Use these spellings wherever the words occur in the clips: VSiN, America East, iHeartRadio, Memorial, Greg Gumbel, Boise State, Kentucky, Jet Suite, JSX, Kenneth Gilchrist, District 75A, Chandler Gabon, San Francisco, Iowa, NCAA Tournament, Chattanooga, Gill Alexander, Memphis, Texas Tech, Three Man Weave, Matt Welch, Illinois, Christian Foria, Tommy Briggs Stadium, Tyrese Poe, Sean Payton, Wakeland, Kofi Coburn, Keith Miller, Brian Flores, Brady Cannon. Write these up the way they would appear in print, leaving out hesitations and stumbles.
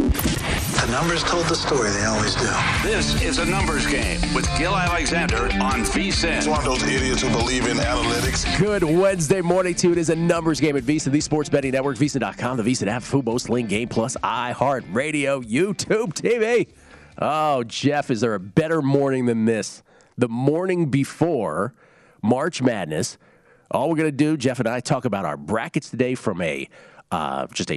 The numbers told the story, they always do. This is A Numbers Game with Gill Alexander on VSiN. It's one of those idiots who believe in analytics. Good Wednesday morning to you. It is A Numbers Game at Visa, the Sports Betting Network, Visa.com, the Visa app, Fubo, Sling, Game Plus, iHeartRadio, YouTube TV. Oh, Jeff, is there a better morning than this? The morning before March Madness. All we're going to do, Jeff and I, talk about our brackets today from a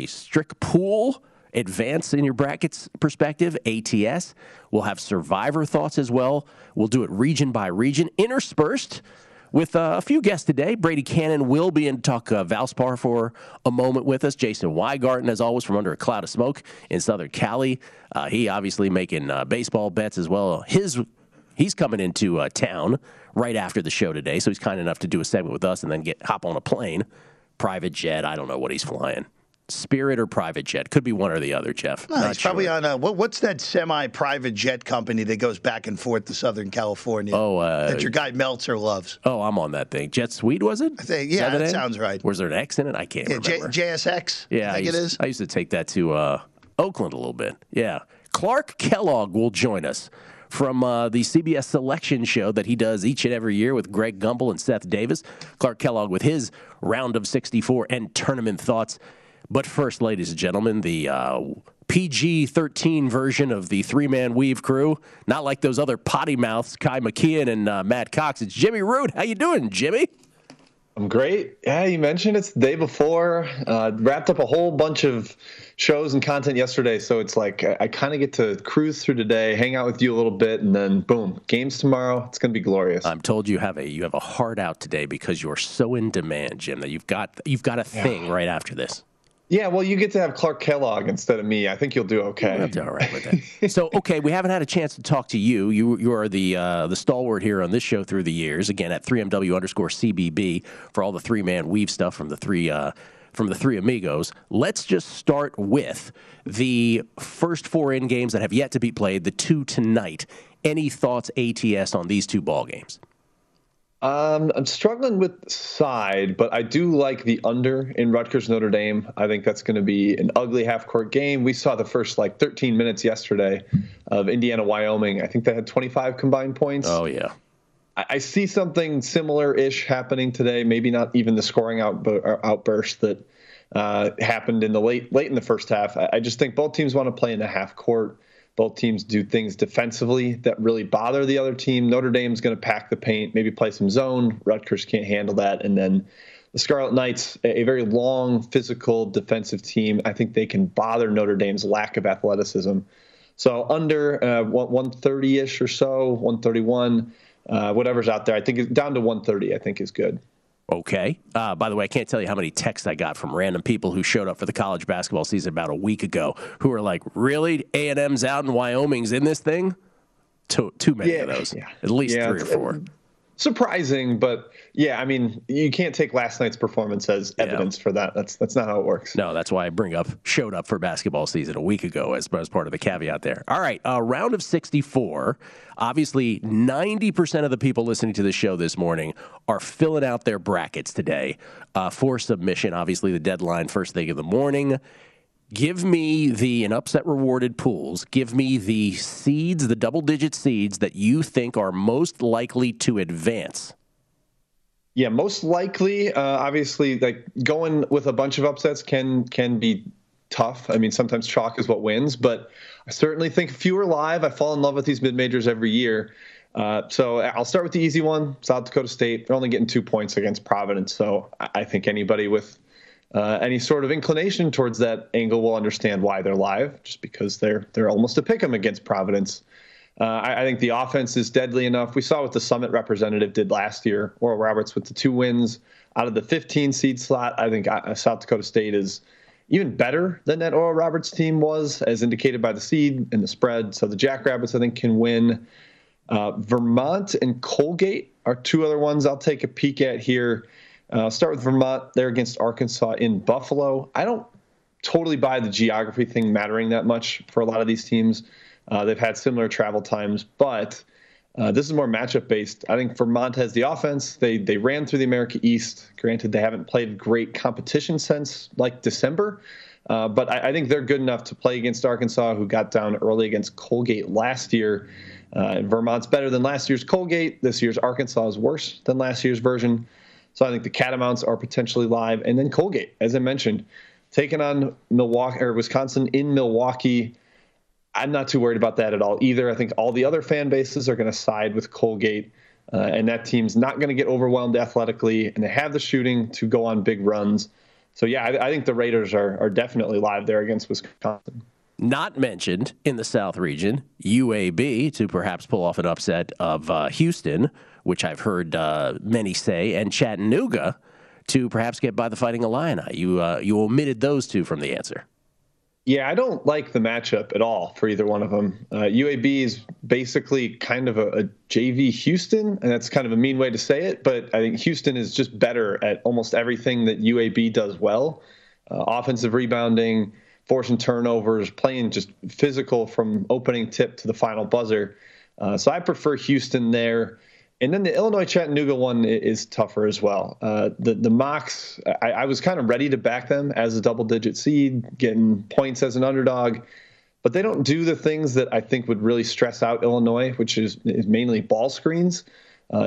strict pool advance in your brackets perspective, ATS. We'll have survivor thoughts as well. We'll do it region by region, interspersed with a few guests today. Brady Cannon will be in to talk Valspar for a moment with us. Jason Weigarten, as always, from Under a Cloud of Smoke in Southern Cali. He obviously making baseball bets as well. He's coming into town right after the show today, so he's kind enough to do a segment with us and then hop on a plane, private jet. I don't know what he's flying. Spirit or private jet? Could be one or the other, Jeff. No, it's probably on what's that semi-private jet company that goes back and forth to Southern California? Oh, that your guy Meltzer loves. Oh, I'm on that thing. Jet Suite, was it? I think, yeah, that sounds right. Was there an X in it? I can't remember. JSX? Yeah, I think it is. I used to take that to Oakland a little bit. Yeah. Clark Kellogg will join us from the CBS selection show that he does each and every year with Greg Gumbel and Seth Davis. Clark Kellogg with his round of 64 and tournament thoughts. But first, ladies and gentlemen, the PG-13 version of the three-man weave crew. Not like those other potty mouths, Kai McKeon and Matt Cox. It's Jimmy Root. How you doing, Jimmy? I'm great. Yeah, you mentioned it's the day before. Wrapped up a whole bunch of shows and content yesterday, so it's like I kind of get to cruise through today, hang out with you a little bit, and then boom, games tomorrow. It's going to be glorious. I'm told you have a heart out today because you're so in demand, Jim, that you've got a thing right after this. Yeah, well, you get to have Clark Kellogg instead of me. I think you'll do okay. I'll do all right with that. So, okay, we haven't had a chance to talk to you. You are the stalwart here on this show through the years. Again, at 3MW_CBB for all the three-man weave stuff from the three amigos. Let's just start with the first four in games that have yet to be played, the two tonight. Any thoughts, ATS, on these two ball games? I'm struggling with side, but I do like the under in Rutgers Notre Dame. I think that's going to be an ugly half-court game. We saw the first 13 minutes yesterday of Indiana Wyoming. I think they had 25 combined points. Oh yeah. I see something similar-ish happening today. Maybe not even the scoring outburst that happened in the late in the first half. I just think both teams want to play in the half court. Both teams do things defensively that really bother the other team. Notre Dame's going to pack the paint, maybe play some zone. Rutgers can't handle that. And then the Scarlet Knights, a very long, physical, defensive team. I think they can bother Notre Dame's lack of athleticism. So under 130-ish or so, 131, whatever's out there. I think it's down to 130, I think, is good. Okay. By the way, I can't tell you how many texts I got from random people who showed up for the college basketball season about a week ago who are like, really? A&M's out and Wyoming's in this thing? Too many of those. Yeah. At least three or four. Surprising, but yeah, I mean, you can't take last night's performance as evidence for that. That's not how it works. No, that's why I showed up for basketball season a week ago as part of the caveat there. All right, round of 64. Obviously, 90% of the people listening to the show this morning are filling out their brackets today for submission. Obviously, the deadline first thing in the morning. Give me the upset rewarded pools. Give me the seeds, the double-digit seeds that you think are most likely to advance. Yeah, most likely. Obviously, going with a bunch of upsets can be tough. I mean, sometimes chalk is what wins, but I certainly think fewer live. I fall in love with these mid-majors every year. So I'll start with the easy one, South Dakota State. They're only getting 2 points against Providence, so I think anybody with any sort of inclination towards that angle will understand why they're live, just because they're almost a pick'em against Providence. I think the offense is deadly enough. We saw what the Summit representative did last year, Oral Roberts, with the 2 wins out of the 15-seed slot. I think South Dakota State is even better than that Oral Roberts team was, as indicated by the seed and the spread. So the Jackrabbits, I think, can win. Vermont and Colgate are two other ones I'll take a peek at here. Start with Vermont. They're against Arkansas in Buffalo. I don't totally buy the geography thing mattering that much for a lot of these teams. They've had similar travel times, but this is more matchup-based. I think Vermont has the offense. They ran through the America East. Granted, they haven't played great competition since, like, December, but I think they're good enough to play against Arkansas, who got down early against Colgate last year. Vermont's better than last year's Colgate. This year's Arkansas is worse than last year's version. So I think the Catamounts are potentially live. And then Colgate, as I mentioned, taking on Milwaukee or Wisconsin in Milwaukee. I'm not too worried about that at all either. I think all the other fan bases are going to side with Colgate, and that team's not going to get overwhelmed athletically, and they have the shooting to go on big runs. So, yeah, I think the Raiders are definitely live there against Wisconsin. Not mentioned in the South region, UAB to perhaps pull off an upset of Houston, which I've heard many say, and Chattanooga to perhaps get by the Fighting Illini. You omitted those two from the answer. Yeah, I don't like the matchup at all for either one of them. UAB is basically kind of a JV Houston, and that's kind of a mean way to say it, but I think Houston is just better at almost everything that UAB does well. Offensive rebounding, forcing turnovers, playing just physical from opening tip to the final buzzer. So I prefer Houston there. And then the Illinois-Chattanooga one is tougher as well. The mocks, I was kind of ready to back them as a double-digit seed, getting points as an underdog. But they don't do the things that I think would really stress out Illinois, which is mainly ball screens.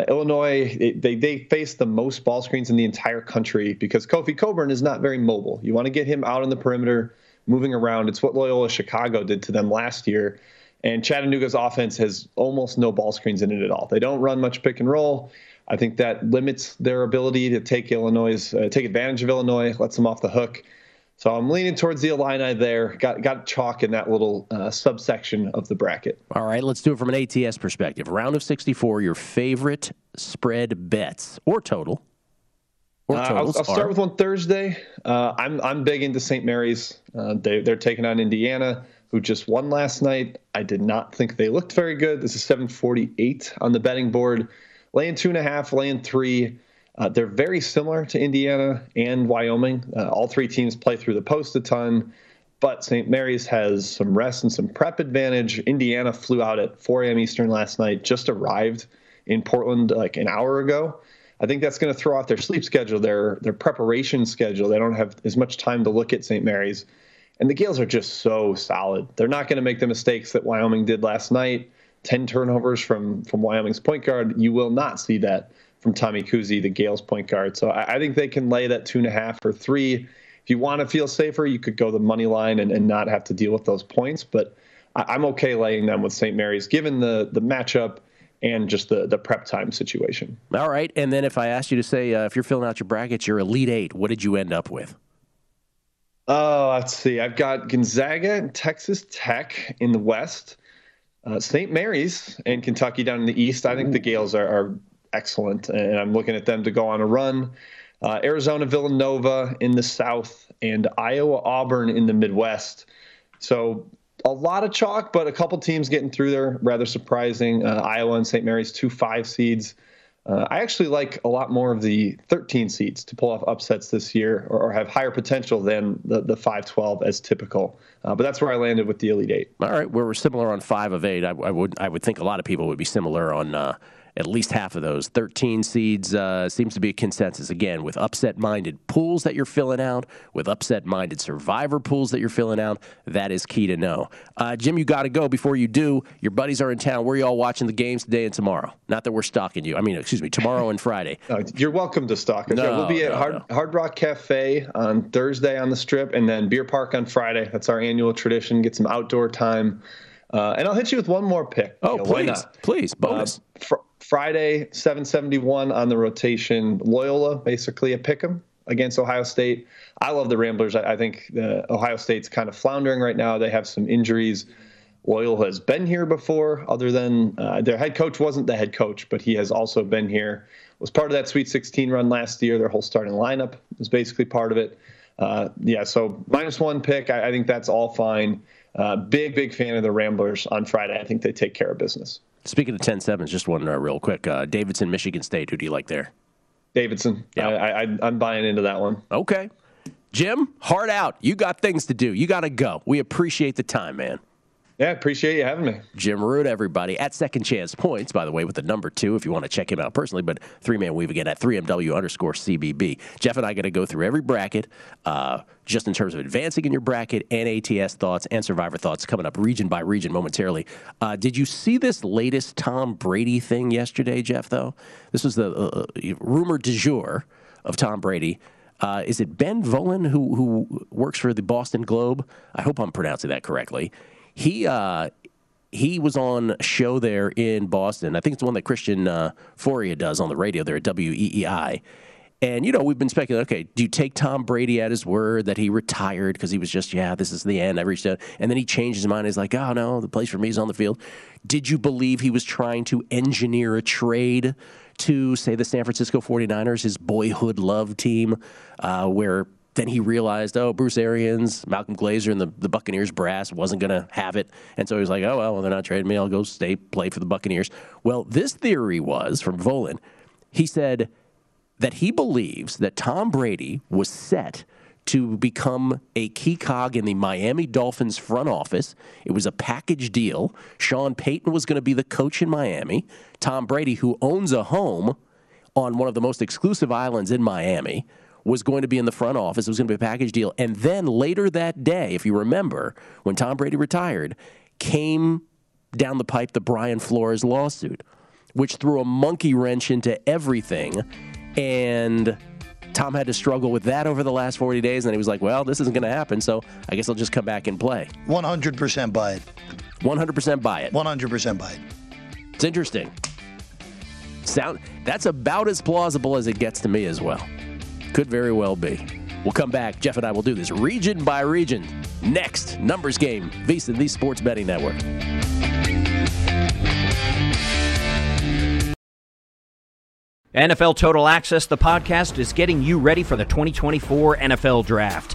Illinois, they face the most ball screens in the entire country because Kofi Coburn is not very mobile. You want to get him out on the perimeter, moving around. It's what Loyola Chicago did to them last year. And Chattanooga's offense has almost no ball screens in it at all. They don't run much pick and roll. I think that limits their ability to take advantage of Illinois, lets them off the hook. So I'm leaning towards the Illini there. Got chalk in that little subsection of the bracket. All right, let's do it from an ATS perspective. Round of 64, your favorite spread bets or total. I'll start with one Thursday. I'm big into St. Mary's. They're taking on Indiana, who just won last night. I did not think they looked very good. This is 748 on the betting board. Laying 2.5, laying 3. They're very similar to Indiana and Wyoming. All three teams play through the post a ton, but St. Mary's has some rest and some prep advantage. Indiana flew out at 4 a.m. Eastern last night, just arrived in Portland like an hour ago. I think that's going to throw off their sleep schedule, their preparation schedule. They don't have as much time to look at St. Mary's. And the Gales are just so solid. They're not going to make the mistakes that Wyoming did last night. 10 turnovers from Wyoming's point guard. You will not see that from Tommy Kuzi, the Gales point guard. So I think they can lay that 2.5 or 3. If you want to feel safer, you could go the money line and not have to deal with those points. But I'm okay laying them with St. Mary's, given the matchup and just the prep time situation. All right. And then if I asked you to say, if you're filling out your brackets, your Elite Eight, what did you end up with? Oh, let's see. I've got Gonzaga and Texas Tech in the West, St. Mary's and Kentucky down in the East. I think the Gales are excellent, and I'm looking at them to go on a run. Arizona, Villanova in the South, and Iowa, Auburn in the Midwest. So a lot of chalk, but a couple teams getting through there, rather surprising. Iowa and St. Mary's, 2 5 seeds. I actually like a lot more of the 13 seeds to pull off upsets this year or have higher potential than the 5-12 as typical. But that's where I landed with the Elite Eight. All right. We're similar on 5 of 8. I would think a lot of people would be similar on at least half of those. 13 seeds seems to be a consensus, again, with upset-minded pools that you're filling out, with upset-minded survivor pools that you're filling out. That is key to know. Jim, you got to go. Before you do, your buddies are in town. Where are you all watching the games today and tomorrow? Not that we're stalking you. I mean, excuse me, tomorrow and Friday. You're welcome to stalk us. No, yeah, we'll be at Hard Rock Cafe on Thursday on the Strip, and then Beer Park on Friday. That's our annual tradition. Get some outdoor time. And I'll hit you with one more pick. Oh, please, bonus. Friday, 771 on the rotation. Loyola, basically a pick'em against Ohio State. I love the Ramblers. I think Ohio State's kind of floundering right now. They have some injuries. Loyola has been here before, other than their head coach wasn't the head coach, but he has also been here. Was part of that Sweet 16 run last year. Their whole starting lineup was basically part of it. So -1 pick. I think that's all fine. Big fan of the Ramblers on Friday. I think they take care of business. Speaking of 10-7s, just one real quick. Davidson, Michigan State. Who do you like there? Davidson. Yeah. I'm buying into that one. Okay. Jim, hard out. You got things to do. You got to go. We appreciate the time, man. Yeah, appreciate you having me. Jim Root, everybody, at Second Chance Points, by the way, with the number 2 if you want to check him out personally, but three-man weave again at 3MW_CBB. Jeff and I got to go through every bracket, just in terms of advancing in your bracket, and ATS thoughts and survivor thoughts coming up region by region momentarily. Did you see this latest Tom Brady thing yesterday, Jeff, though? This was the rumor du jour of Tom Brady. Is it Ben Volen who works for the Boston Globe? I hope I'm pronouncing that correctly. He was on a show there in Boston. I think it's the one that Christian Foria does on the radio there at WEEI. And, you know, we've been speculating, okay, do you take Tom Brady at his word that he retired because he was just, this is the end. I reached out. And then he changed his mind. He's like, oh, no, the place for me is on the field. Did you believe he was trying to engineer a trade to, say, the San Francisco 49ers, his boyhood love team, where then he realized, Bruce Arians, Malcolm Glazer, and the Buccaneers brass wasn't going to have it. And so he was like, they're not trading me. I'll go play for the Buccaneers. Well, this theory was from Volen. He said that he believes that Tom Brady was set to become a key cog in the Miami Dolphins front office. It was a package deal. Sean Payton was going to be the coach in Miami. Tom Brady, who owns a home on one of the most exclusive islands in Miami, was going to be in the front office. It was going to be a package deal. And then later that day, if you remember, when Tom Brady retired, came down the pipe the Brian Flores lawsuit, which threw a monkey wrench into everything. And Tom had to struggle with that over the last 40 days. And he was like, well, this isn't going to happen, so I guess I'll just come back and play. 100% buy it. 100% buy it. 100% buy it. It's interesting. That's about as plausible as it gets to me as well. Could very well be. We'll come back. Jeff and I will do this region by region. Next, numbers game. Visa, the Sports Betting Network. NFL Total Access, the podcast, is getting you ready for the 2024 NFL Draft.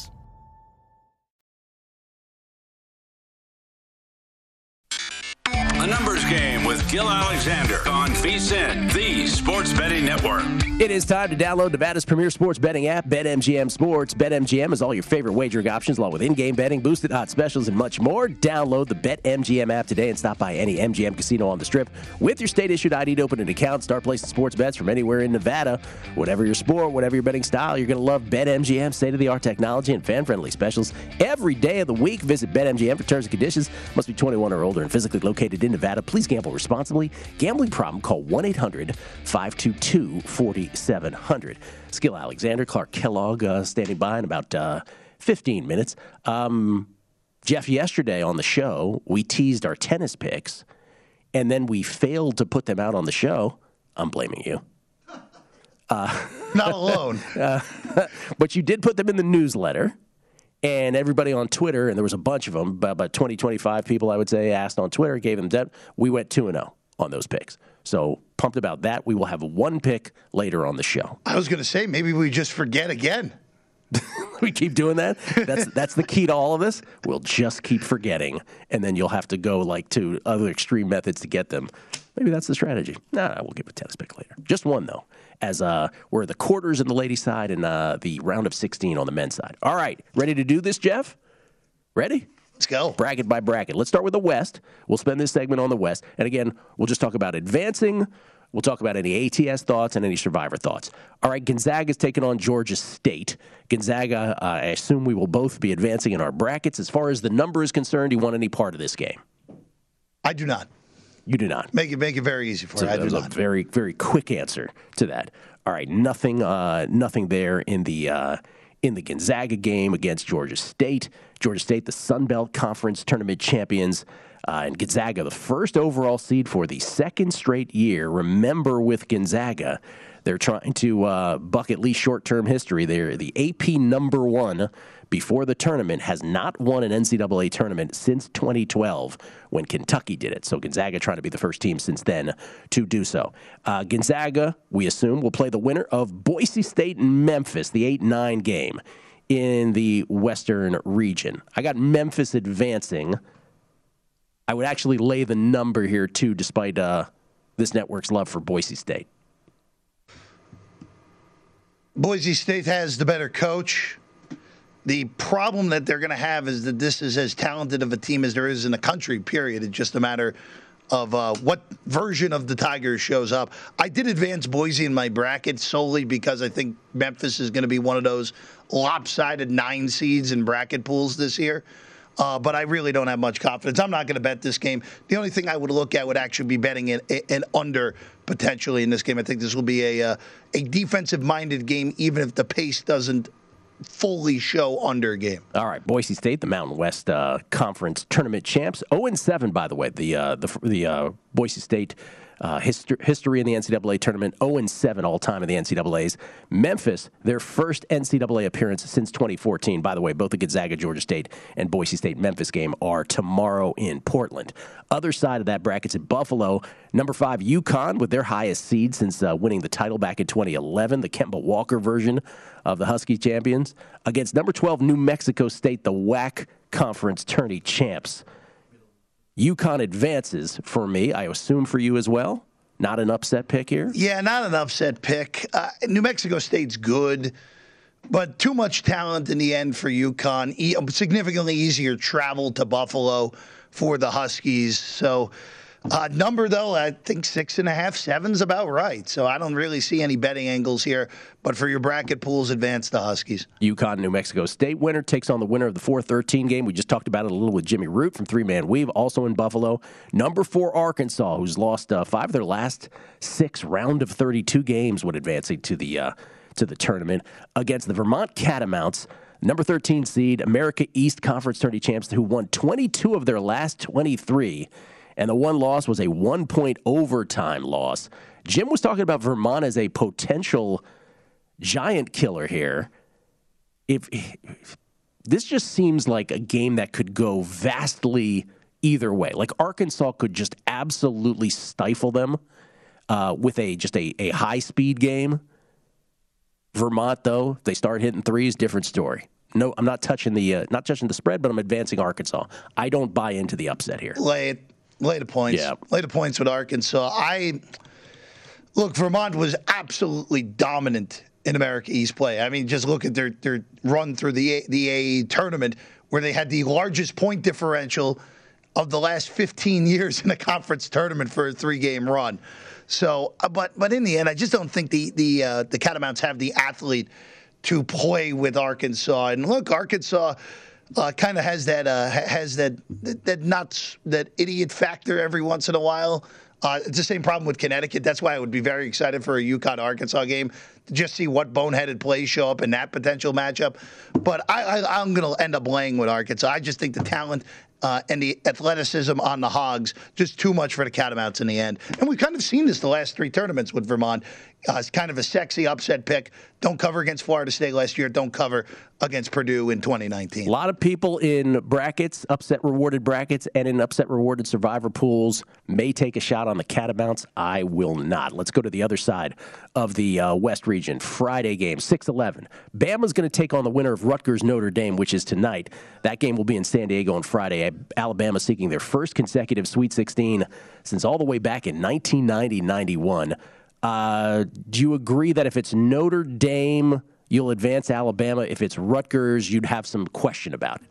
A Numbers Game with Gill Alexander on VSiN, the Sports Betting Network. It is time to download Nevada's premier sports betting app, BetMGM Sports. BetMGM is all your favorite wagering options, along with in-game betting, boosted odds specials, and much more. Download the BetMGM app today and stop by any MGM casino on the Strip with your state-issued ID to open an account. Start placing sports bets from anywhere in Nevada. Whatever your sport, whatever your betting style, you're going to love BetMGM state-of-the-art technology and fan-friendly specials every day of the week. Visit BetMGM for terms and conditions. Must be 21 or older and physically located in in Nevada. Please gamble responsibly. Gambling problem, call 1-800-522-4700. It's Gill Alexander, Clark Kellogg standing by in about 15 minutes. Jeff, yesterday on the show, we teased our tennis picks, and then we failed to put them out on the show. I'm blaming you. Not alone. But you did put them in the newsletter, and everybody on Twitter, and there was a bunch of them, about 20, 25 people, I would say, asked on Twitter, gave them depth. We went 2-0 on those picks. So pumped about that. We will have one pick later on the show. I was going to say, maybe we just forget again. We keep doing that. That's the key to all of this. We'll just keep forgetting, and then you'll have to go like to other extreme methods to get them. Maybe that's the strategy. Nah, we'll give a tennis pick later. Just one though, as we're the quarters on the ladies' side and the round of 16 on the men's side. All right, ready to do this, Jeff? Ready? Let's go. Bracket by bracket. Let's start with the West. We'll spend this segment on the West, and again, we'll just talk about advancing. We'll talk about any ATS thoughts and any survivor thoughts. All right, Gonzaga's taking on Georgia State. Gonzaga, I assume we will both be advancing in our brackets. As far as the number is concerned, do you want any part of this game? I do not. You do not. Make it very easy for you. I do not. That was a very, very quick answer to that. All right, nothing there in the Gonzaga game against Georgia State. Georgia State, the Sun Belt Conference tournament champions. And Gonzaga, the first overall seed for the second straight year. Remember, with Gonzaga, they're trying to buck at least short-term history. They're the AP number one before the tournament, has not won an NCAA tournament since 2012 when Kentucky did it. So Gonzaga trying to be the first team since then to do so. Gonzaga, we assume, will play the winner of Boise State and Memphis, the 8-9 game in the Western region. I got Memphis advancing. I would actually lay the number here, too, despite this network's love for Boise State. Boise State has the better coach. The problem that they're going to have is that this is as talented of a team as there is in the country, period. It's just a matter of what version of the Tigers shows up. I did advance Boise in my bracket solely because I think Memphis is going to be one of those lopsided 9 seeds in bracket pools this year. But I really don't have much confidence. I'm not going to bet this game. The only thing I would look at would actually be betting an under potentially in this game. I think this will be a defensive-minded game, even if the pace doesn't fully show under game. All right, Boise State, the Mountain West Conference tournament champs, 0-7, by the way. The Boise State history in the NCAA tournament, 0-7 all-time in the NCAAs. Memphis, their first NCAA appearance since 2014. By the way, both the Gonzaga, Georgia State, and Boise State-Memphis game are tomorrow in Portland. Other side of that bracket's in Buffalo. Number 5, UConn, with their highest seed since winning the title back in 2011, the Kemba Walker version of the Husky champions, against number 12, New Mexico State, the WAC Conference tourney champs. UConn advances for me, I assume for you as well. Not an upset pick here? Yeah, not an upset pick. New Mexico State's good, but too much talent in the end for UConn. Significantly easier travel to Buffalo for the Huskies. So number, though, I think 6.5, 7's about right. So I don't really see any betting angles here. But for your bracket pools, advance the Huskies. UConn, New Mexico State winner takes on the winner of the 4-13 game. We just talked about it a little with Jimmy Root from Three Man Weave, also in Buffalo. Number 4, Arkansas, who's lost 5 of their last 6 round of 32 games when advancing to the tournament, against the Vermont Catamounts. Number 13 seed, America East Conference tourney champs, who won 22 of their last 23. And the one loss was a 1-point overtime loss. Jim was talking about Vermont as a potential giant killer here. If this just seems like a game that could go vastly either way. Like Arkansas could just absolutely stifle them with a high-speed game. Vermont, though, if they start hitting threes, different story. No, I'm not touching the spread, but I'm advancing Arkansas. I don't buy into the upset here. Lay the points. Yeah. Lay the points with Arkansas. Look, Vermont was absolutely dominant in America East play. I mean, just look at their run through the AE tournament, where they had the largest point differential of the last 15 years in a conference tournament for a 3-game run. So, but in the end, I just don't think the Catamounts have the athlete to play with Arkansas. And look, Arkansas, kind of has that idiot factor every once in a while. It's the same problem with Connecticut. That's why I would be very excited for a UConn-Arkansas game to just see what boneheaded plays show up in that potential matchup. But I'm going to end up laying with Arkansas. I just think the talent and the athleticism on the Hogs just too much for the Catamounts in the end. And we've kind of seen this the last three tournaments with Vermont. It's kind of a sexy upset pick. Don't cover against Florida State last year. Don't cover against Purdue in 2019. A lot of people in brackets, upset-rewarded brackets, and in upset-rewarded survivor pools may take a shot on the Catamounts. I will not. Let's go to the other side of the West region. Friday game, 6-11. Bama's going to take on the winner of Rutgers-Notre Dame, which is tonight. That game will be in San Diego on Friday. Alabama seeking their first consecutive Sweet 16 since all the way back in 1990-91. Do you agree that if it's Notre Dame, you'll advance Alabama? If it's Rutgers, you'd have some question about it?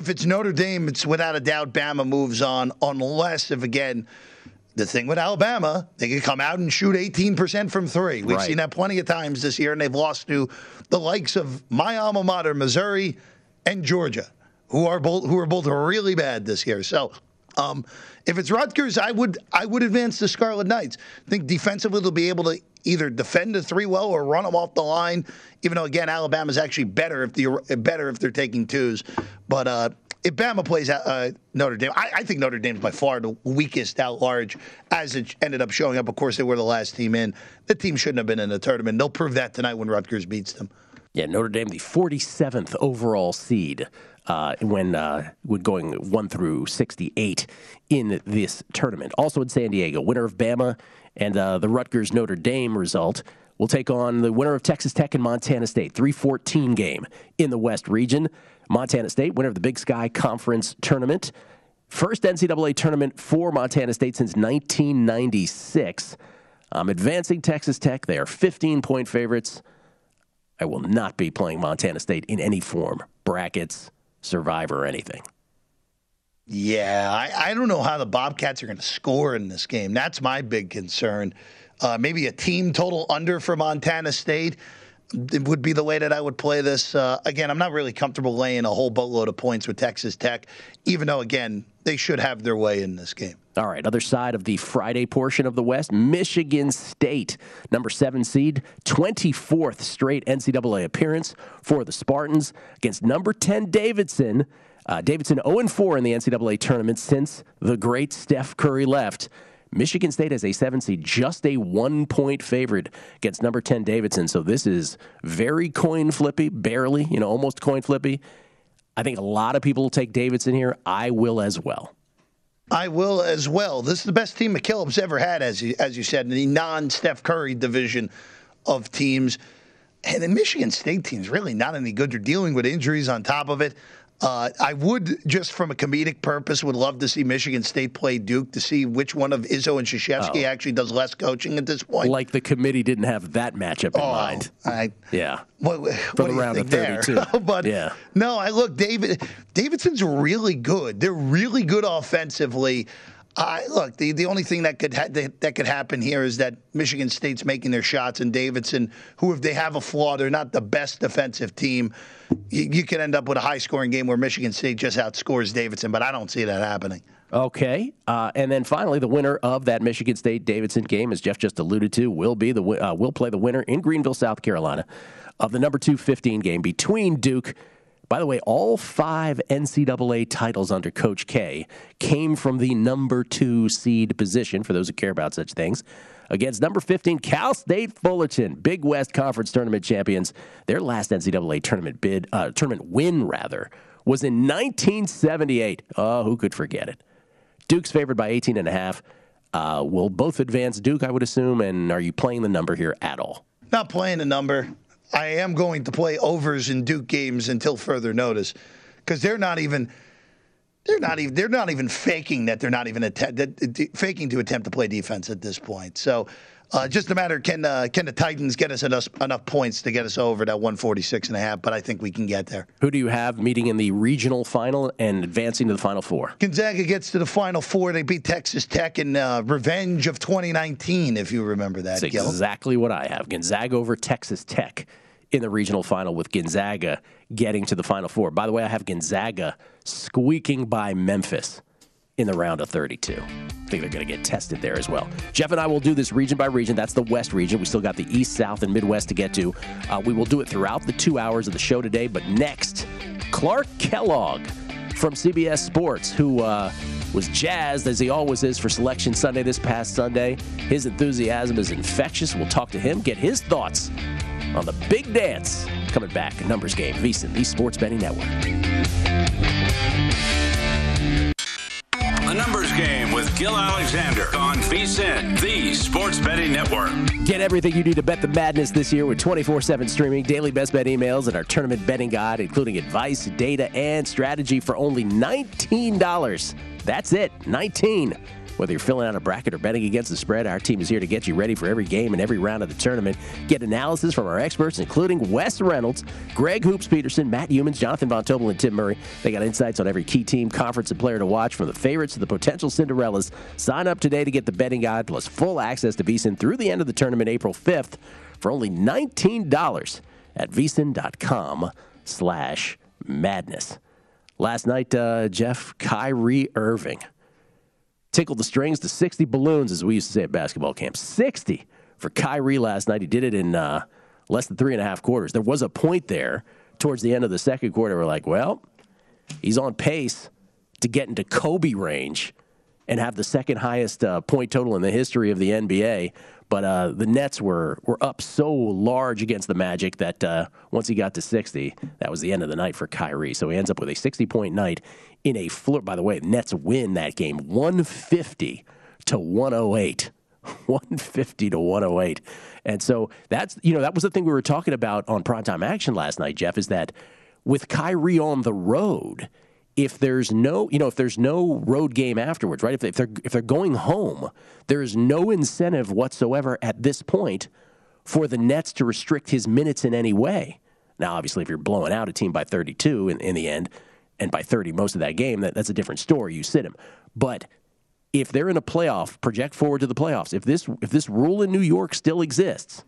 If it's Notre Dame, it's without a doubt Bama moves on, unless, if again, the thing with Alabama, they can come out and shoot 18% from three. We've seen that plenty of times this year, and they've lost to the likes of my alma mater, Missouri, and Georgia, who are both really bad this year. So if it's Rutgers, I would advance the Scarlet Knights. I think defensively they'll be able to either defend the three well or run them off the line. Even though again Alabama's actually better if they're taking twos. But if Bama plays Notre Dame, I think Notre Dame's by far the weakest out large as it ended up showing up. Of course, they were the last team in. The team shouldn't have been in the tournament. They'll prove that tonight when Rutgers beats them. Yeah, Notre Dame, the 47th overall seed. When going 1 through 68 in this tournament. Also in San Diego, winner of Bama and the Rutgers-Notre Dame result will take on the winner of Texas Tech and Montana State, 3-14 game in the West region. Montana State, winner of the Big Sky Conference tournament. First NCAA tournament for Montana State since 1996. Advancing Texas Tech, they are 15-point favorites. I will not be playing Montana State in any form, brackets, Survivor or anything. Yeah, I don't know how the Bobcats are going to score in this game. That's my big concern. Maybe a team total under for Montana State would be the way that I would play this. Again, I'm not really comfortable laying a whole boatload of points with Texas Tech, even though, again, they should have their way in this game. All right, other side of the Friday portion of the West, Michigan State, number 7 seed, 24th straight NCAA appearance for the Spartans against number 10 Davidson. Davidson 0-4 in the NCAA tournament since the great Steph Curry left. Michigan State has a 7 seed, just a 1-point favorite against number 10 Davidson. So this is very coin flippy, barely, almost coin flippy. I think a lot of people will take Davidson here. I will as well. This is the best team McKillop's ever had, as you said, in the non-Steph Curry division of teams. And the Michigan State team's really not any good. They're dealing with injuries on top of it. I would, just from a comedic purpose, would love to see Michigan State play Duke to see which one of Izzo and Krzyzewski actually does less coaching at this point. Like the committee didn't have that matchup in mind. Yeah. From the round of 32. But yeah. No, Davidson's really good. They're really good offensively. Look, the only thing that could happen here is that Michigan State's making their shots, and Davidson, who, if they have a flaw, they're not the best defensive team. You could end up with a high-scoring game where Michigan State just outscores Davidson, but I don't see that happening. Okay. And then finally, the winner of that Michigan State-Davidson game, as Jeff just alluded to, will play the winner in Greenville, South Carolina, of the number 2-15 game between Duke. By the way, all 5 NCAA titles under Coach K came from the number 2 seed position, for those who care about such things, against number 15, Cal State Fullerton, Big West Conference Tournament champions. Their last NCAA tournament win, was in 1978. Oh, who could forget it? Duke's favored by 18.5. Will both advance Duke, I would assume, and are you playing the number here at all? Not playing the number. I am going to play overs in Duke games until further notice, because they're not even faking that faking to attempt to play defense at this point. So, just a matter of can the Titans get us enough points to get us over that 146.5? But I think we can get there. Who do you have meeting in the regional final and advancing to the Final Four? Gonzaga gets to the Final Four. They beat Texas Tech in revenge of 2019, if you remember that. That's exactly what I have. Gonzaga over Texas Tech in the regional final with Gonzaga getting to the Final Four. By the way, I have Gonzaga squeaking by Memphis in the round of 32. I think they're going to get tested there as well. Jeff and I will do this region by region. That's the West region. We still got the East, South, and Midwest to get to. We will do it throughout the 2 hours of the show today. But next, Clark Kellogg from CBS Sports, who was jazzed, as he always is, for Selection Sunday this past Sunday. His enthusiasm is infectious. We'll talk to him, get his thoughts on the big dance. Coming back, a numbers game. VSiN, the Sports Betting Network. The Numbers Game with Gill Alexander on VSiN, the Sports Betting Network. Get everything you need to bet the madness this year with 24/7 streaming, daily best bet emails, and our tournament betting guide, including advice, data, and strategy for only $19. That's it, $19. Whether you're filling out a bracket or betting against the spread, our team is here to get you ready for every game and every round of the tournament. Get analysis from our experts, including Wes Reynolds, Greg Hoops-Peterson, Matt Humans, Jonathan Von Tobel, and Tim Murray. They got insights on every key team, conference, and player to watch, from the favorites to the potential Cinderellas. Sign up today to get the betting guide plus full access to VSiN through the end of the tournament April 5th for only $19 at VSiN.com/madness. Last night, Jeff, Kyrie Irving tickled the strings to 60 balloons, as we used to say at basketball camp. 60 for Kyrie last night. He did it in less than 3.5 quarters. There was a point there towards the end of the second quarter where, like, well, he's on pace to get into Kobe range and have the second highest point total in the history of the NBA. But the Nets were up so large against the Magic that once he got to 60, that was the end of the night for Kyrie. So he ends up with a 60-point night in a floor. By the way, the Nets win that game 150-108. 150-108. And so that's, you know, that was the thing we were talking about on Primetime Action last night, Jeff, is that with Kyrie on the road, if there's no, you know, if there's no road game afterwards, right? If they're going home, there is no incentive whatsoever at this point for the Nets to restrict his minutes in any way. Now, obviously, if you're blowing out a team by 32 in the end, and by 30 most of that game, that's a different story. You sit him. But if they're in a playoff, project forward to the playoffs. If this rule in New York still exists,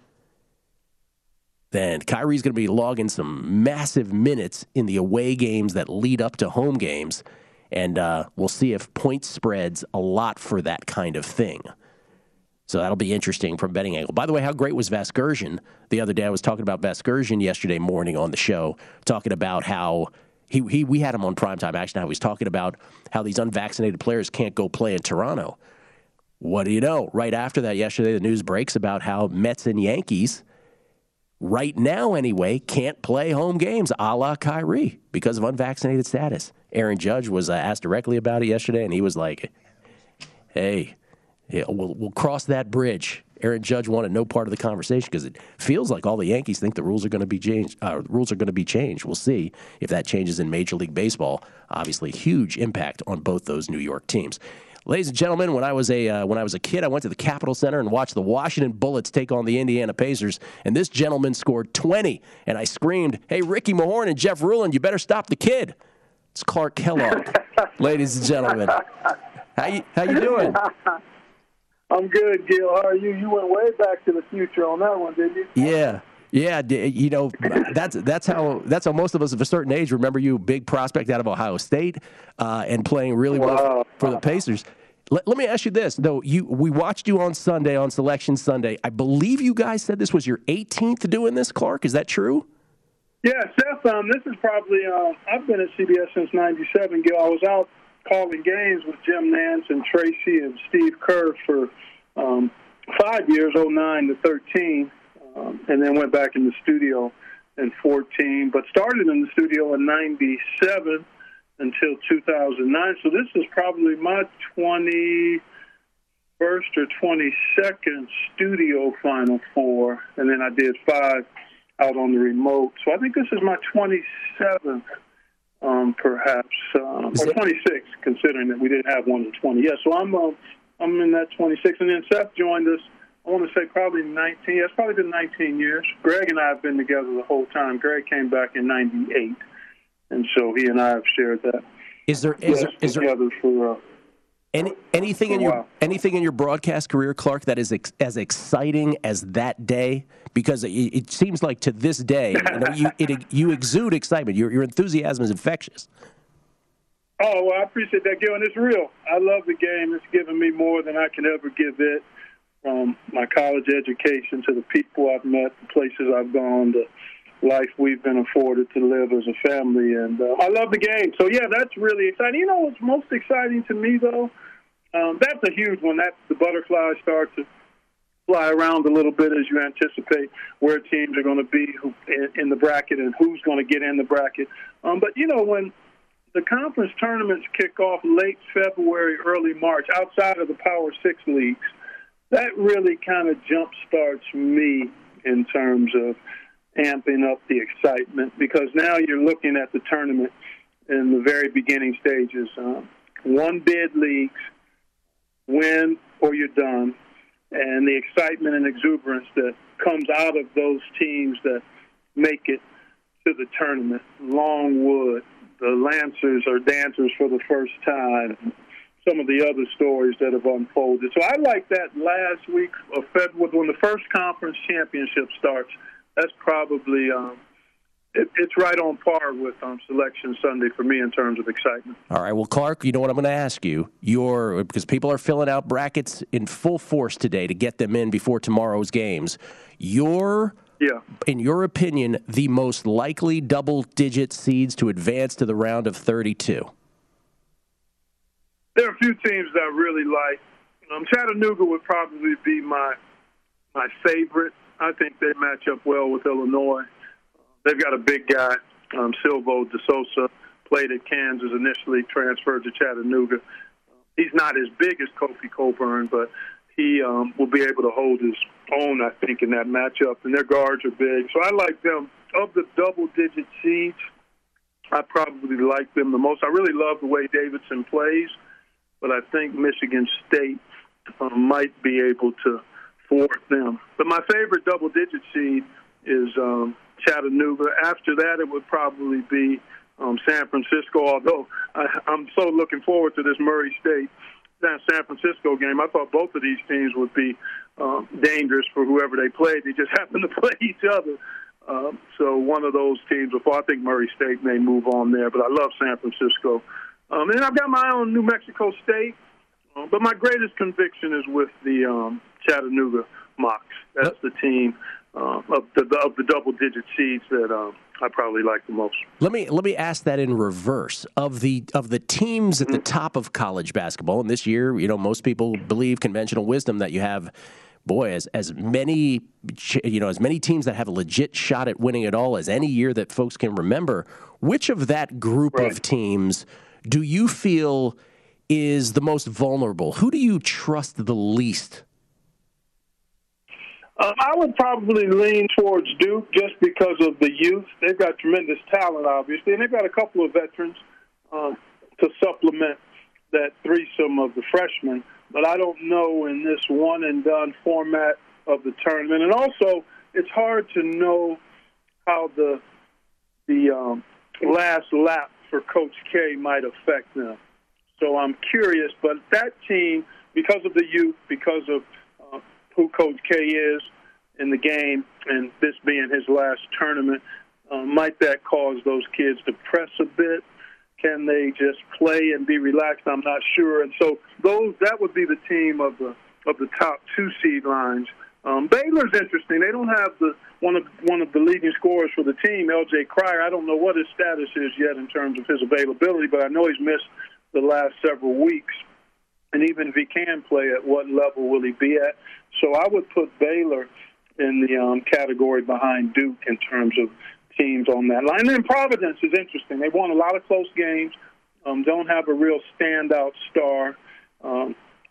then Kyrie's going to be logging some massive minutes in the away games that lead up to home games, and we'll see if point spreads a lot for that kind of thing. So that'll be interesting from a betting angle. By the way, how great was Vasgersian? The other day I was talking about Vasgersian yesterday morning on the show, talking about how we had him on Primetime Action. How he's talking about how these unvaccinated players can't go play in Toronto. What do you know? Right after that yesterday, the news breaks about how Mets and Yankees, right now anyway, can't play home games a la Kyrie because of unvaccinated status. Aaron Judge was asked directly about it yesterday, and he was like, hey, yeah, we'll cross that bridge. Aaron Judge wanted no part of the conversation because it feels like all the Yankees think the rules are going to be changed. We'll see if that changes in Major League Baseball. Obviously, huge impact on both those New York teams. Ladies and gentlemen, when I was a kid, I went to the Capitol Center and watched the Washington Bullets take on the Indiana Pacers, and this gentleman scored 20, and I screamed, "Hey, Ricky Mahorn and Jeff Ruland, you better stop the kid!" It's Clark Kellogg, ladies and gentlemen. How you doing? I'm good, Gil. How are you? You went way back to the future on that one, didn't you? Yeah. You know, that's how most of us of a certain age remember you, big prospect out of Ohio State, and playing really well for the Pacers. Let me ask you this, though. We watched you on Sunday, on Selection Sunday. I believe you guys said this was your 18th doing this, Clark. Is that true? Yeah, Seth. This is probably I've been at CBS since '97, Gil. I was out calling games with Jim Nance and Tracy and Steve Kerr for 5 years, 09 to 13, and then went back in the studio in 14, but started in the studio in 97 until 2009. So this is probably my 21st or 22nd studio Final Four, and then I did 5 out on the remote. So I think this is my 27th. Perhaps, or 26, considering that we didn't have one in 20. Yeah, so I'm in that 26. And then Seth joined us, I want to say probably 19. Yeah, it's probably been 19 years. Greg and I have been together the whole time. Greg came back in 98, and so he and I have shared that. Is there Anything in your broadcast career, Clark, that is as exciting as that day? Because it seems like to this day, you exude excitement. Your enthusiasm is infectious. Oh, well, I appreciate that, Gill, and it's real. I love the game. It's given me more than I can ever give it, from my college education to the people I've met, the places I've gone, the life we've been afforded to live as a family. And I love the game. So, yeah, that's really exciting. You know what's most exciting to me, though? That's a huge one. That's the butterflies start to fly around a little bit as you anticipate where teams are going to be in the bracket and who's going to get in the bracket. But, you know, when the conference tournaments kick off late February, early March, outside of the Power Six leagues, that really kind of jump-starts me in terms of amping up the excitement, because now you're looking at the tournament in the very beginning stages. One-bid leagues, win or you're done, and the excitement and exuberance that comes out of those teams that make it to the tournament. Longwood, the Lancers are dancers for the first time. Some of the other stories that have unfolded. So I like that last week of February when the first conference championship starts. That's probably it's right on par with Selection Sunday for me in terms of excitement. All right, well, Clark, you know what I'm going to ask you. Because people are filling out brackets in full force today to get them in before tomorrow's games. In your opinion, the most likely double-digit seeds to advance to the round of 32? There are a few teams that I really like. Chattanooga would probably be my favorite. I think they match up well with Illinois. They've got a big guy, Silvo De Sosa, played at Kansas initially, transferred to Chattanooga. He's not as big as Kofi Coburn, but he will be able to hold his own, I think, in that matchup. And their guards are big. So I like them. Of the double-digit seeds, I probably like them the most. I really love the way Davidson plays, but I think Michigan State might be able to thwart them. But my favorite double-digit seed is Chattanooga. After that, it would probably be San Francisco, although I'm so looking forward to this Murray State San Francisco game. I thought both of these teams would be dangerous for whoever they played. They just happen to play each other. So one of those teams, I think Murray State may move on there, but I love San Francisco. And I've got my own New Mexico State, but my greatest conviction is with the Chattanooga Mocs. That's the team of the double-digit seeds that I probably like the most. Let me ask that in reverse. Of the teams at the top of college basketball, and this year, most people believe conventional wisdom that you have, as many teams that have a legit shot at winning it all as any year that folks can remember. Which of that group of teams do you feel is the most vulnerable? Who do you trust the least? I would probably lean towards Duke just because of the youth. They've got tremendous talent, obviously, and they've got a couple of veterans to supplement that threesome of the freshmen. But I don't know in this one-and-done format of the tournament. And also, it's hard to know how the last lap for Coach K might affect them. So I'm curious. But that team, because of the youth, because of who Coach K is in the game, and this being his last tournament, might that cause those kids to press a bit? Can they just play and be relaxed? I'm not sure. And so that would be the team of the top two seed lines. Baylor's interesting. They don't have one of the leading scorers for the team, L.J. Crier. I don't know what his status is yet in terms of his availability, but I know he's missed the last several weeks. And even if he can play, at what level will he be at? So I would put Baylor in the category behind Duke in terms of teams on that line. And then Providence is interesting. They won a lot of close games, don't have a real standout star.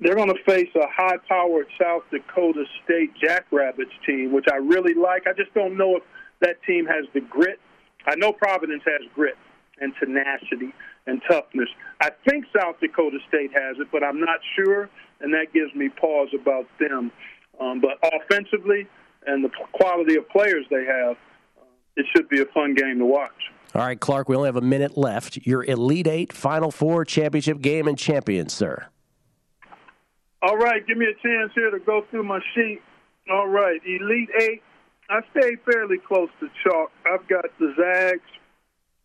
They're going to face a high-powered South Dakota State Jackrabbits team, which I really like. I just don't know if that team has the grit. I know Providence has grit and tenacity and toughness. I think South Dakota State has it, but I'm not sure, and that gives me pause about them. But offensively and the quality of players they have, it should be a fun game to watch. All right, Clark, we only have a minute left. Your Elite Eight, Final Four, championship game, and champion, sir. All right, give me a chance here to go through my sheet. All right, Elite Eight. I stayed fairly close to chalk. I've got the Zags,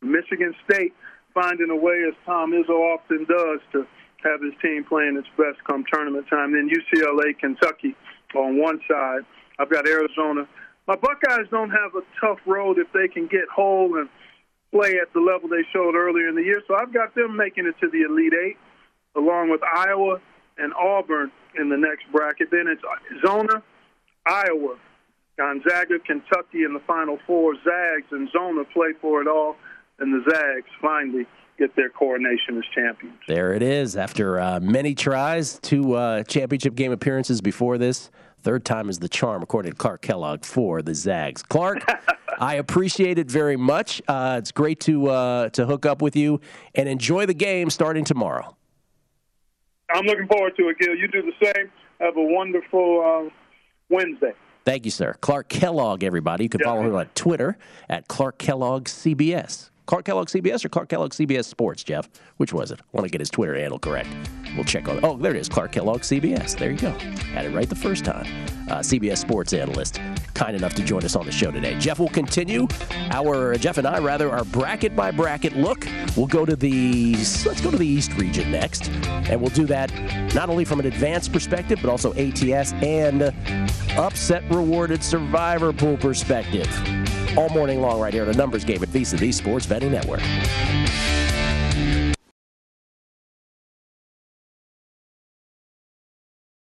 Michigan State, finding a way, as Tom Izzo often does, to have his team playing its best come tournament time. Then UCLA, Kentucky on one side. I've got Arizona. My Buckeyes don't have a tough road if they can get whole and play at the level they showed earlier in the year. So I've got them making it to the Elite Eight, along with Iowa and Auburn in the next bracket. Then it's Arizona, Iowa, Gonzaga, Kentucky in the Final Four. Zags and Zona play for it all, and the Zags finally get their coronation as champions. There it is. After many tries, two championship game appearances before this, third time is the charm, according to Clark Kellogg, for the Zags. Clark, I appreciate it very much. It's great to hook up with you, and enjoy the game starting tomorrow. I'm looking forward to it, Gil. You do the same. Have a wonderful Wednesday. Thank you, sir. Clark Kellogg, everybody. You can follow him on Twitter at Clark Kellogg CBS. Clark Kellogg CBS or Clark Kellogg CBS Sports, Jeff? Which was it? I want to get his Twitter handle correct. We'll check on it. Oh, there it is, Clark Kellogg CBS. There you go. Had it right the first time. CBS Sports analyst, kind enough to join us on the show today. Jeff will continue our bracket by bracket look. Let's go to the East region next. And we'll do that not only from an advanced perspective, but also ATS and upset rewarded survivor pool perspective. All morning long right here on The Numbers Game at Visa, the Sports Betting Network.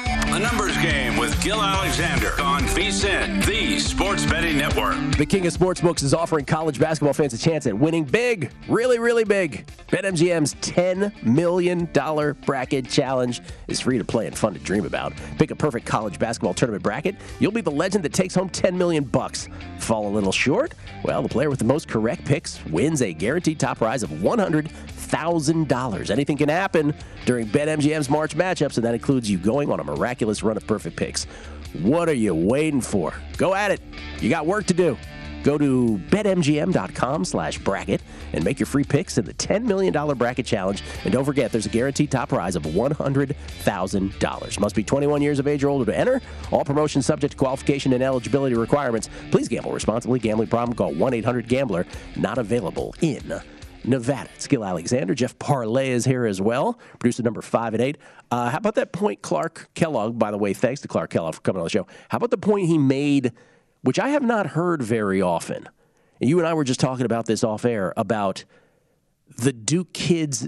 The Numbers Game with Gill Alexander on VSiN, the Sports Betting Network. The King of Sportsbooks is offering college basketball fans a chance at winning big, really, really big. BetMGM's $10 million bracket challenge is free to play and fun to dream about. Pick a perfect college basketball tournament bracket. You'll be the legend that takes home $10 million. Fall a little short? Well, the player with the most correct picks wins a guaranteed top prize of $100,000. Anything can happen during BetMGM's March matchups, and that includes you going on a miraculous run of perfect picks. What are you waiting for? Go at it. You got work to do. Go to betmgm.com/bracket and make your free picks in the $10 million bracket challenge. And don't forget, there's a guaranteed top prize of $100,000. Must be 21 years of age or older to enter. All promotions subject to qualification and eligibility requirements. Please gamble responsibly. Gambling problem? Call 1-800-GAMBLER. Not available in Nevada. It's Gil Alexander. Jeff Parlay is here as well. Producer number 5 and 8. How about that point Clark Kellogg, by the way, thanks to Clark Kellogg for coming on the show. How about the point he made, which I have not heard very often? And you and I were just talking about this off air, about the Duke kids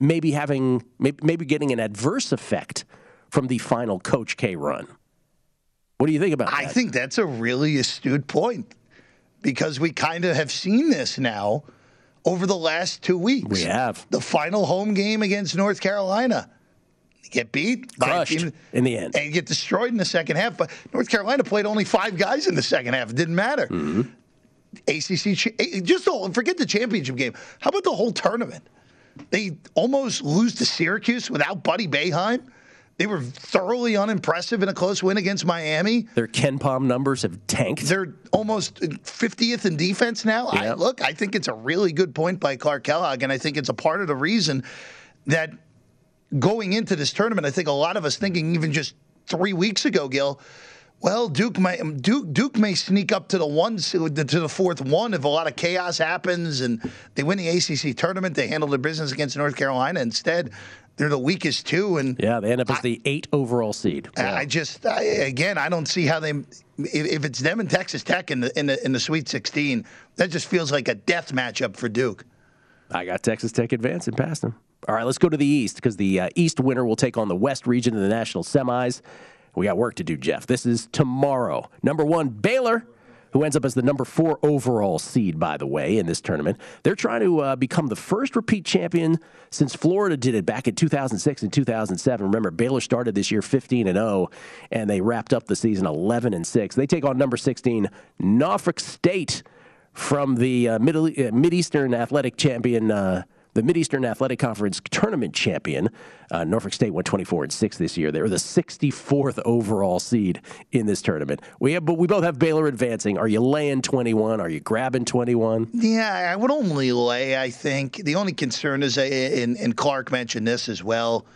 maybe getting an adverse effect from the final Coach K run. What do you think about that? I think that's a really astute point, because we kind of have seen this now over the last 2 weeks. We have. The final home game against North Carolina. Get beat. Crushed in the end. And get destroyed in the second half. But North Carolina played only 5 guys in the second half. It didn't matter. Mm-hmm. ACC, forget the championship game. How about the whole tournament? They almost lose to Syracuse without Buddy Boeheim. They were thoroughly unimpressive in a close win against Miami. Their Ken Pom numbers have tanked. They're almost 50th in defense now. Yep. I think it's a really good point by Clark Kellogg, and I think it's a part of the reason that going into this tournament, I think a lot of us thinking even just 3 weeks ago, Gil, Well, Duke may sneak up to the fourth one if a lot of chaos happens and they win the ACC tournament. They handle their business against North Carolina. Instead, they're the weakest two, and they end up as the 8 overall seed. Wow. I don't see how they. If it's them and Texas Tech in the Sweet 16, that just feels like a death matchup for Duke. I got Texas Tech advancing past them. All right, let's go to the East because the East winner will take on the West region in the national semis. We got work to do, Jeff. This is tomorrow. Number 1, Baylor, who ends up as the number 4 overall seed, by the way, in this tournament. They're trying to become the first repeat champion since Florida did it back in 2006 and 2007. Remember, Baylor started this year 15-0, and they wrapped up the season 11-6. They take on number 16, Norfolk State, from the Mideastern Athletic Champion the Mideastern Athletic Conference tournament champion. Norfolk State went 24-6 this year. They were the 64th overall seed in this tournament. We both have Baylor advancing. Are you laying 21? Are you grabbing 21? Yeah, I would only lay, I think. The only concern is, and Clark mentioned this as well,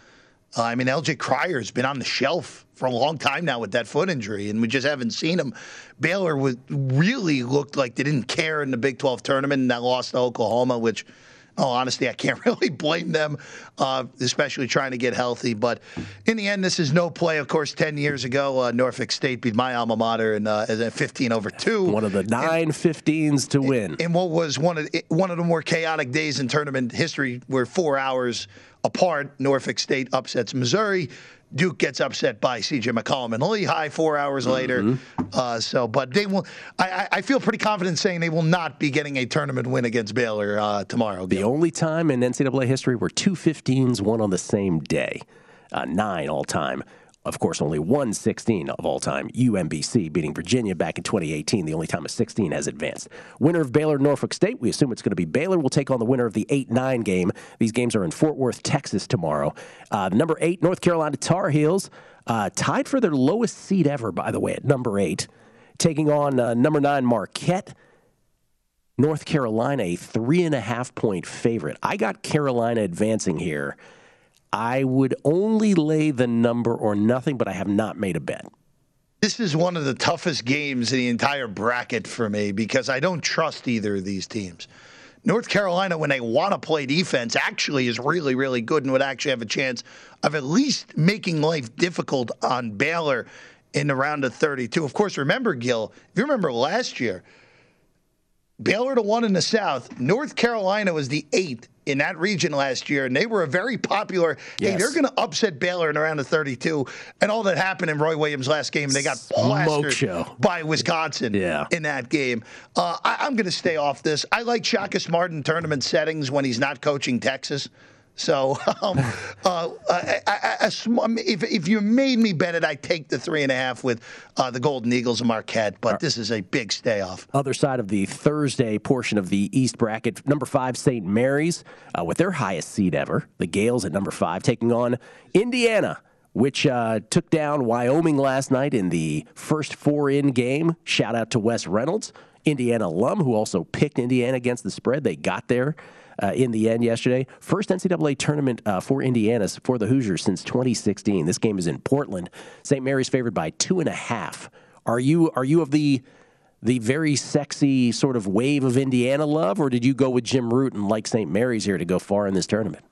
LJ Crier's been on the shelf for a long time now with that foot injury, and we just haven't seen him. Baylor really looked like they didn't care in the Big 12 tournament, and that loss to Oklahoma, which... Oh, honestly, I can't really blame them, especially trying to get healthy. But in the end, this is no play. Of course, 10 years ago, Norfolk State beat my alma mater in 15-2. One of the 9-15s to win. In what was one of the more chaotic days in tournament history, where 4 hours apart, Norfolk State upsets Missouri. Duke gets upset by C.J. McCollum and Lehigh 4 hours later. Mm-hmm. But they will. I feel pretty confident saying they will not be getting a tournament win against Baylor tomorrow. The only time in NCAA history where two 15s won on the same day, 9 all time. Of course, only 1 16 of all time, UMBC beating Virginia back in 2018, the only time a 16 has advanced. Winner of Baylor-Norfolk State, we assume it's going to be Baylor, will take on the winner of the 8-9 game. These games are in Fort Worth, Texas tomorrow. Number 8, North Carolina Tar Heels, tied for their lowest seed ever, by the way, at number 8, taking on number 9 Marquette. North Carolina, a 3.5-point favorite. I got Carolina advancing here. I would only lay the number or nothing, but I have not made a bet. This is one of the toughest games in the entire bracket for me because I don't trust either of these teams. North Carolina, when they want to play defense, actually is really, really good and would actually have a chance of at least making life difficult on Baylor in the round of 32. Of course, remember, Gil, if you remember last year, Baylor the 1 in the South, North Carolina was the 8th. In that region last year, and they were a very popular, yes. Hey, they're going to upset Baylor in around the 32, and all that happened in Roy Williams' last game, they got plastered by Wisconsin in that game. I'm going to stay off this. I like Shaka Smart in tournament settings when he's not coaching Texas. So if you made me bet it, I'd take the 3.5 with the Golden Eagles and Marquette, but this is a big stay-off. Other side of the Thursday portion of the East bracket, number 5, St. Mary's, with their highest seed ever, the Gales at number 5, taking on Indiana, which took down Wyoming last night in the first 4-in game. Shout-out to Wes Reynolds, Indiana alum, who also picked Indiana against the spread. They got there. In the end yesterday. First NCAA tournament for Indiana, for the Hoosiers, since 2016. This game is in Portland. St. Mary's favored by 2.5. Are you of the very sexy sort of wave of Indiana love, or did you go with Jim Root and like St. Mary's here to go far in this tournament?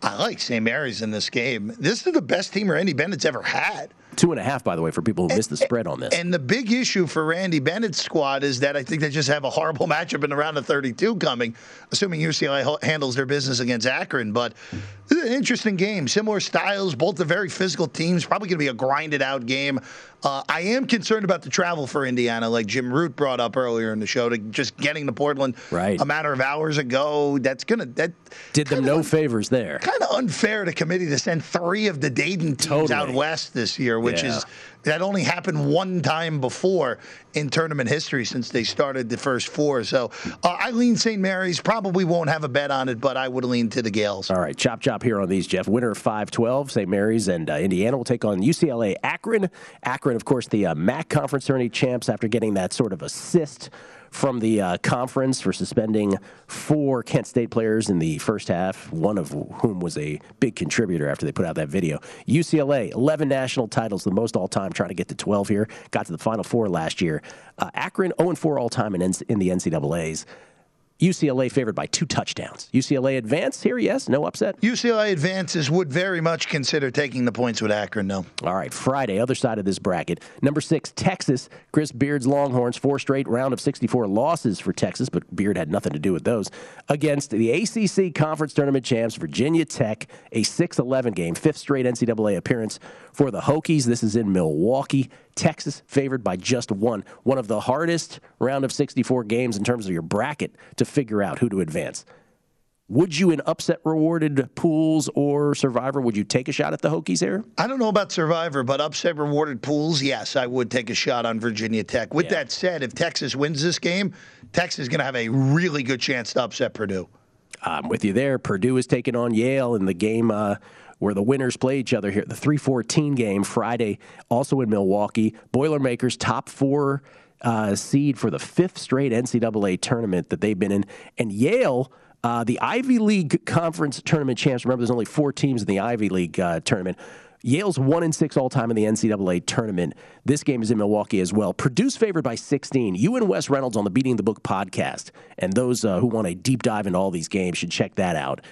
I like St. Mary's in this game. This is the best team Randy Bennett's ever had. 2.5, by the way, for people who missed the spread on this. And the big issue for Randy Bennett's squad is that I think they just have a horrible matchup in the round of 32 coming, assuming UCLA handles their business against Akron. But this is an interesting game. Similar styles, both are very physical teams. Probably going to be a grinded-out game. I am concerned about the travel for Indiana, like Jim Root brought up earlier in the show, to just getting to Portland a matter of hours ago. That did them no favors there. Kind of unfair to committee to send 3 of the Dayton teams out west this year, which is that only happened one time before in tournament history since they started the first 4. So I lean St. Mary's. Probably won't have a bet on it, but I would lean to the Gales. All right, chop here on these, Jeff. Winner 5-12, St. Mary's and Indiana will take on UCLA Akron. Akron, of course, the MAC Conference tourney champs after getting that sort of assist from the conference for suspending four Kent State players in the first half, one of whom was a big contributor after they put out that video. UCLA, 11 national titles, the most all-time, trying to get to 12 here. Got to the Final Four last year. Akron, 0-4 all-time in the NCAAs. UCLA favored by 2 touchdowns. UCLA advance here, yes? No upset? UCLA advances would very much consider taking the points with Akron, no. All right, Friday, other side of this bracket. Number 6, Texas. Chris Beard's Longhorns, 4 straight round of 64 losses for Texas, but Beard had nothing to do with those. Against the ACC Conference Tournament champs, Virginia Tech, a 6-11 game, 5th straight NCAA appearance for the Hokies. This is in Milwaukee. Texas favored by just 1. One of the hardest round of 64 games in terms of your bracket to figure out who to advance. Would you, in upset-rewarded pools or Survivor, would you take a shot at the Hokies here? I don't know about Survivor, but upset-rewarded pools, yes, I would take a shot on Virginia Tech. With that said, if Texas wins this game, Texas is going to have a really good chance to upset Purdue. I'm with you there. Purdue is taking on Yale in the game where the winners play each other here. The 3-14 game Friday, also in Milwaukee. Boilermakers top 4 seed for the 5th straight NCAA tournament that they've been in. And Yale, the Ivy League Conference Tournament champs. Remember, there's only 4 teams in the Ivy League tournament. Yale's 1-6 all-time in the NCAA tournament. This game is in Milwaukee as well. Purdue's favored by 16. You and Wes Reynolds on the Beating the Book podcast. And those who want a deep dive into all these games should check that out.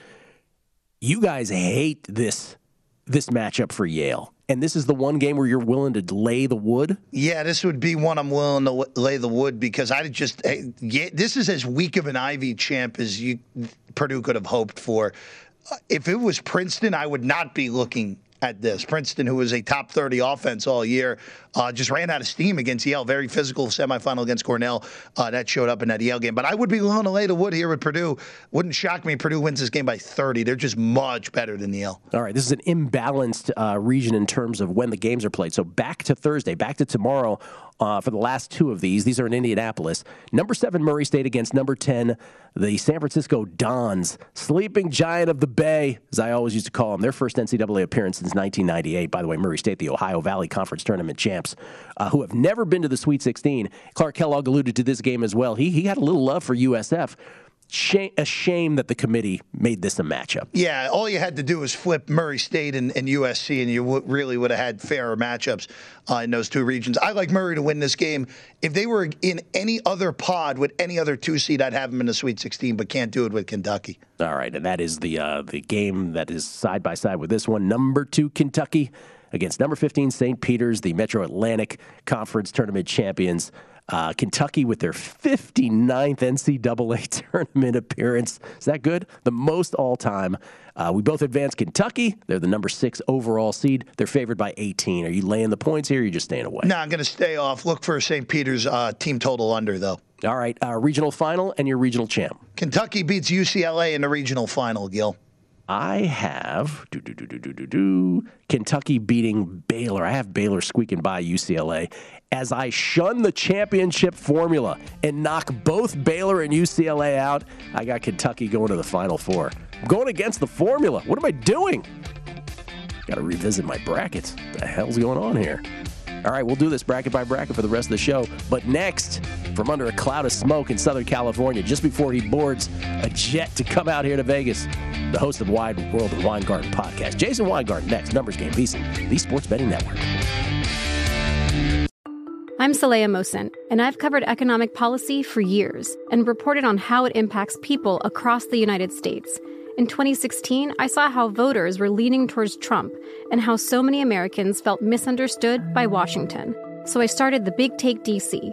You guys hate this matchup for Yale, and this is the one game where you're willing to lay the wood? Yeah, this would be one I'm willing to lay the wood because this is as weak of an Ivy champ as Purdue could have hoped for. If it was Princeton, I would not be looking at this. Princeton, who was a top 30 offense all year, just ran out of steam against Yale. Very physical semifinal against Cornell. That showed up in that Yale game. But I would be willing to lay the wood here with Purdue. Wouldn't shock me if Purdue wins this game by 30. They're just much better than Yale. All right, this is an imbalanced region in terms of when the games are played. So back to Thursday, back to tomorrow for the last 2 of these. These are in Indianapolis. Number 7, Murray State against number 10, the San Francisco Dons. Sleeping giant of the Bay, as I always used to call them. Their first NCAA appearance since 1998. By the way, Murray State, the Ohio Valley Conference Tournament champ. Who have never been to the Sweet 16. Clark Kellogg alluded to this game as well. He had a little love for USF. A shame that the committee made this a matchup. Yeah, all you had to do was flip Murray State and USC, and you really would have had fairer matchups in those 2 regions. I like Murray to win this game. If they were in any other pod with any other 2 seed, I'd have them in the Sweet 16, but can't do it with Kentucky. All right, and that is the game that is side by side with this one. Number 2, Kentucky against number 15, St. Peter's, the Metro Atlantic Conference Tournament champions. Kentucky with their 59th NCAA tournament appearance. Is that good? The most all-time. We both advance Kentucky. They're the number 6 overall seed. They're favored by 18. Are you laying the points here or are you just staying away? No, I'm going to stay off. Look for St. Peter's team total under, though. All right, regional final and your regional champ. Kentucky beats UCLA in the regional final, Gil. I have Kentucky beating Baylor. I have Baylor squeaking by UCLA as I shun the championship formula and knock both Baylor and UCLA out. I got Kentucky going to the Final Four. I'm going against the formula. What am I doing? Got to revisit my brackets. What the hell's going on here? All right, we'll do this bracket by bracket for the rest of the show. But next, from under a cloud of smoke in Southern California, just before he boards a jet to come out here to Vegas, the host of Wide World of Weingarten podcast, Jason Weingarten, next. Numbers Game, VSiN, the Sports Betting Network. I'm Saleha Mohsen, and I've covered economic policy for years and reported on how it impacts people across the United States. In 2016, I saw how voters were leaning towards Trump and how so many Americans felt misunderstood by Washington. So I started The Big Take DC.